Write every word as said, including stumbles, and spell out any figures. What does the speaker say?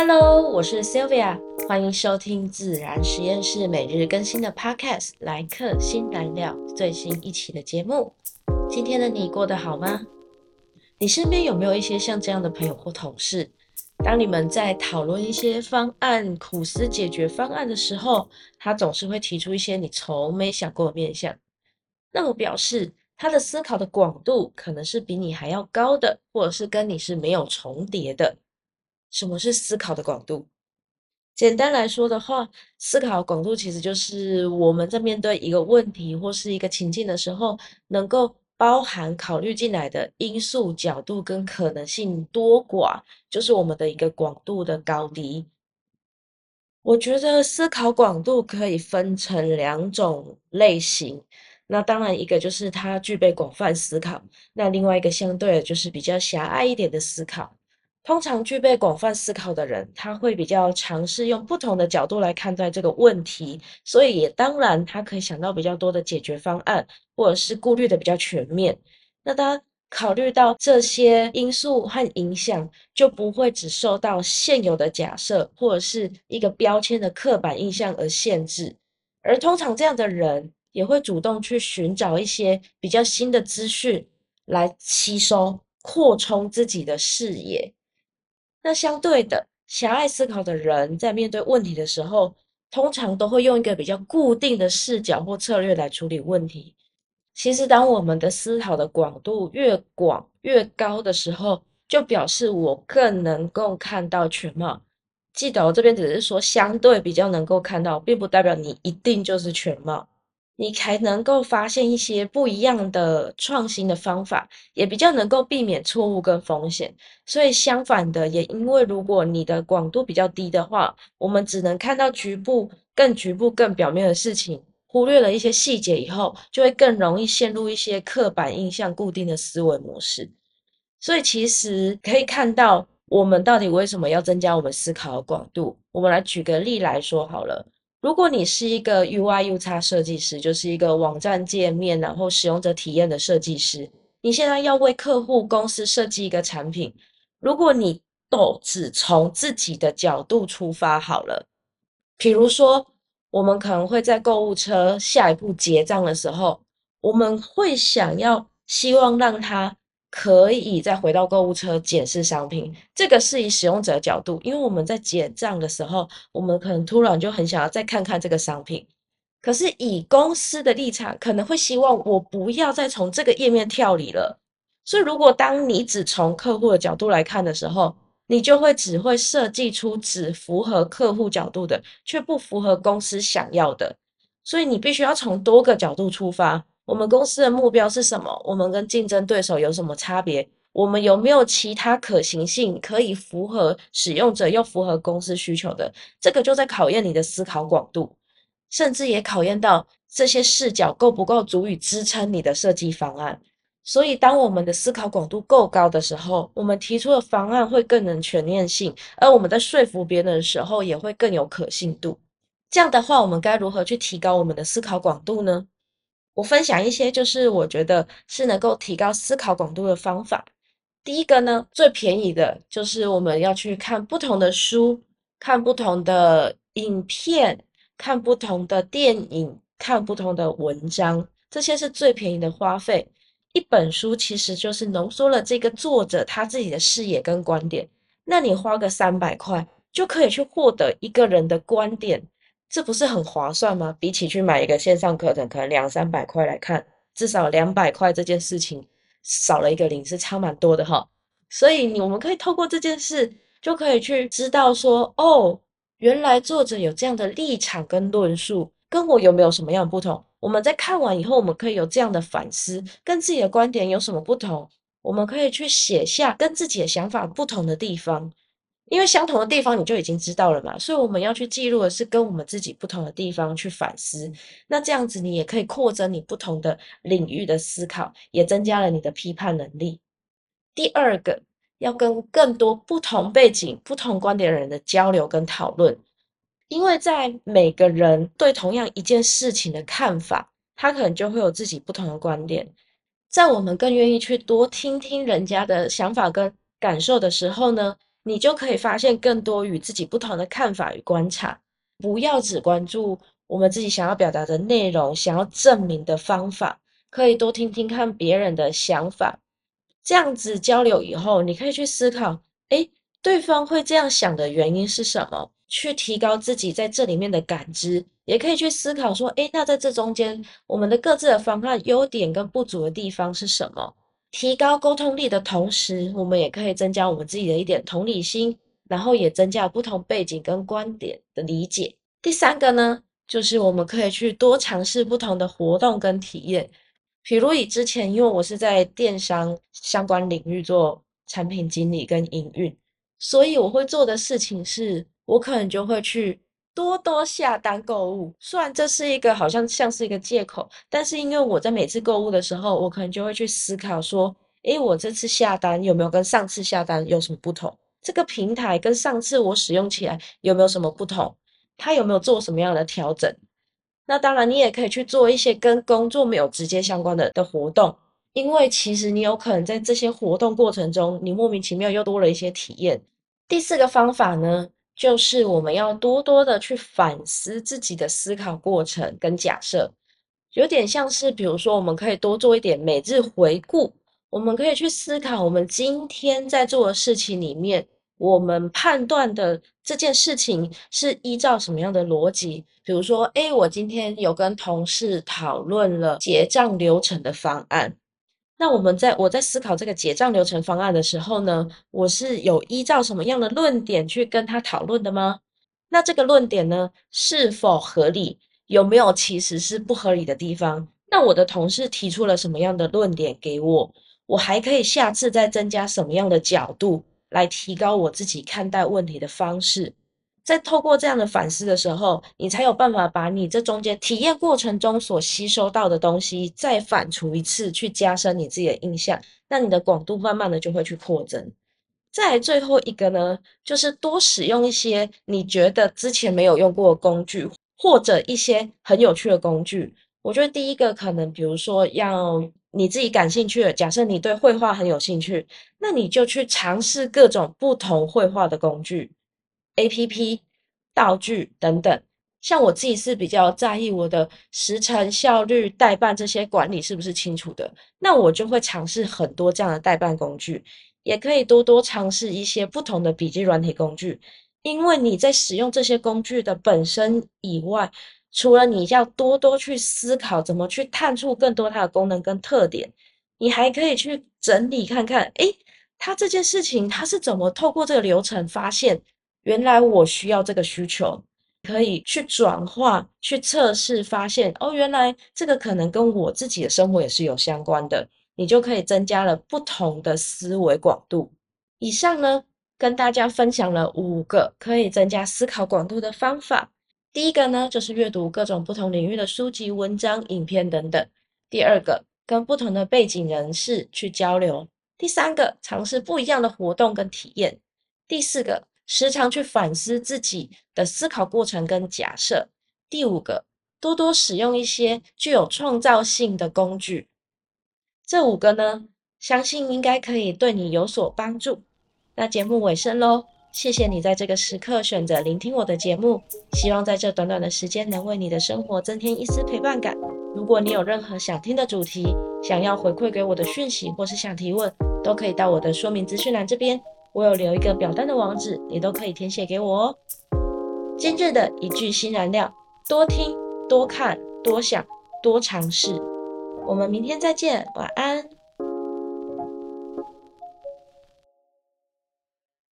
Hello， 我是 Sylvia， 欢迎收听自然实验室每日更新的 Podcast 来客新燃料最新一期的节目。今天的你过得好吗？你身边有没有一些像这样的朋友或同事？当你们在讨论一些方案、苦思解决方案的时候，他总是会提出一些你从没想过的面向。那我表示，他的思考的广度可能是比你还要高的，或者是跟你是没有重叠的。什么是思考的广度？简单来说的话，思考广度其实就是我们在面对一个问题或是一个情境的时候，能够包含考虑进来的因素、角度跟可能性多寡，就是我们的一个广度的高低。我觉得思考广度可以分成两种类型，那当然一个就是它具备广泛思考，那另外一个相对的就是比较狭隘一点的思考。通常具备广泛思考的人，他会比较尝试用不同的角度来看待这个问题，所以也当然他可以想到比较多的解决方案，或者是顾虑的比较全面。那他考虑到这些因素和影响，就不会只受到现有的假设或者是一个标签的刻板印象而限制，而通常这样的人也会主动去寻找一些比较新的资讯来吸收，扩充自己的视野。那相对的，狭隘思考的人在面对问题的时候，通常都会用一个比较固定的视角或策略来处理问题。其实当我们的思考的广度越广越高的时候，就表示我更能够看到全貌。记得我这边只是说相对比较能够看到，并不代表你一定就是全貌。你才能够发现一些不一样的创新的方法，也比较能够避免错误跟风险。所以相反的，也因为如果你的广度比较低的话，我们只能看到局部、更局部、更表面的事情，忽略了一些细节以后，就会更容易陷入一些刻板印象、固定的思维模式。所以其实可以看到，我们到底为什么要增加我们思考的广度？我们来举个例来说好了。如果你是一个 U I U X 设计师，就是一个网站界面然后使用者体验的设计师，你现在要为客户公司设计一个产品，如果你都只从自己的角度出发好了，比如说我们可能会在购物车下一步结账的时候，我们会想要希望让它可以再回到购物车检视商品，这个是以使用者的角度，因为我们在结账的时候，我们可能突然就很想要再看看这个商品。可是以公司的立场，可能会希望我不要再从这个页面跳离了。所以如果当你只从客户的角度来看的时候，你就会只会设计出只符合客户角度的，却不符合公司想要的。所以你必须要从多个角度出发。我们公司的目标是什么？我们跟竞争对手有什么差别？我们有没有其他可行性可以符合使用者又符合公司需求的？这个就在考验你的思考广度，甚至也考验到这些视角够不够足以支撑你的设计方案。所以当我们的思考广度够高的时候，我们提出的方案会更能全面性，而我们在说服别人的时候也会更有可信度。这样的话，我们该如何去提高我们的思考广度呢？我分享一些就是我觉得是能够提高思考广度的方法。第一个呢，最便宜的就是我们要去看不同的书，看不同的影片，看不同的电影，看不同的文章，这些是最便宜的花费。一本书其实就是浓缩了这个作者他自己的视野跟观点，那你花个三百块就可以去获得一个人的观点，这不是很划算吗？比起去买一个线上课程可能两三百块来看，至少两百块这件事情少了一个零是差蛮多的哈。所以你我们可以透过这件事就可以去知道说，哦，原来作者有这样的立场跟论述，跟我有没有什么样的不同？我们在看完以后，我们可以有这样的反思，跟自己的观点有什么不同？我们可以去写下跟自己的想法不同的地方。因为相同的地方你就已经知道了嘛，所以我们要去记录的是跟我们自己不同的地方去反思。那这样子你也可以扩增你不同的领域的思考，也增加了你的批判能力。第二个，要跟更多不同背景、不同观点的人的交流跟讨论。因为在每个人对同样一件事情的看法，他可能就会有自己不同的观点。在我们更愿意去多听听人家的想法跟感受的时候呢，你就可以发现更多与自己不同的看法与观察。不要只关注我们自己想要表达的内容，想要证明的方法，可以多听听看别人的想法。这样子交流以后，你可以去思考，诶，对方会这样想的原因是什么，去提高自己在这里面的感知，也可以去思考说，诶，那在这中间我们的各自的方案优点跟不足的地方是什么。提高沟通力的同时，我们也可以增加我们自己的一点同理心，然后也增加不同背景跟观点的理解。第三个呢，就是我们可以去多尝试不同的活动跟体验。比如以之前，因为我是在电商相关领域做产品经理跟营运，所以我会做的事情是，我可能就会去多多下单购物。虽然这是一个好像像是一个借口，但是因为我在每次购物的时候，我可能就会去思考说，诶，我这次下单有没有跟上次下单有什么不同？这个平台跟上次我使用起来有没有什么不同？它有没有做什么样的调整？那当然你也可以去做一些跟工作没有直接相关的的活动，因为其实你有可能在这些活动过程中，你莫名其妙又多了一些体验。第四个方法呢，就是我们要多多的去反思自己的思考过程跟假设，有点像是比如说我们可以多做一点每日回顾，我们可以去思考我们今天在做的事情里面，我们判断的这件事情是依照什么样的逻辑。比如说，诶，我今天有跟同事讨论了结账流程的方案，那我们在我在思考这个结账流程方案的时候呢，我是有依照什么样的论点去跟他讨论的吗？那这个论点呢，是否合理？有没有其实是不合理的地方？那我的同事提出了什么样的论点给我？我还可以下次再增加什么样的角度来提高我自己看待问题的方式。在透过这样的反思的时候，你才有办法把你这中间体验过程中所吸收到的东西再反刍一次，去加深你自己的印象，那你的广度慢慢的就会去扩增。再来最后一个呢，就是多使用一些你觉得之前没有用过的工具，或者一些很有趣的工具。我觉得第一个可能比如说要你自己感兴趣的，假设你对绘画很有兴趣，那你就去尝试各种不同绘画的工具 A P P 道具等等。像我自己是比较在意我的时程效率代办这些管理是不是清楚的，那我就会尝试很多这样的代办工具，也可以多多尝试一些不同的笔记软体工具。因为你在使用这些工具的本身以外，除了你要多多去思考怎么去探出更多它的功能跟特点，你还可以去整理看看，诶，它这件事情它是怎么透过这个流程发现原来我需要这个需求，可以去转化去测试，发现哦，原来这个可能跟我自己的生活也是有相关的，你就可以增加了不同的思维广度。以上呢，跟大家分享了五个可以增加思考广度的方法。第一个呢，就是阅读各种不同领域的书籍、文章、影片等等。第二个，跟不同的背景人士去交流。第三个，尝试不一样的活动跟体验。第四个，时常去反思自己的思考过程跟假设。第五个，多多使用一些具有创造性的工具。这五个呢，相信应该可以对你有所帮助。那节目尾声咯，谢谢你在这个时刻选择聆听我的节目，希望在这短短的时间能为你的生活增添一丝陪伴感。如果你有任何想听的主题，想要回馈给我的讯息，或是想提问，都可以到我的说明资讯栏这边，我有留一个表单的网址，你都可以填写给我哦。今日的一句新燃料，多听多看多想多尝试，我们明天再见，晚安。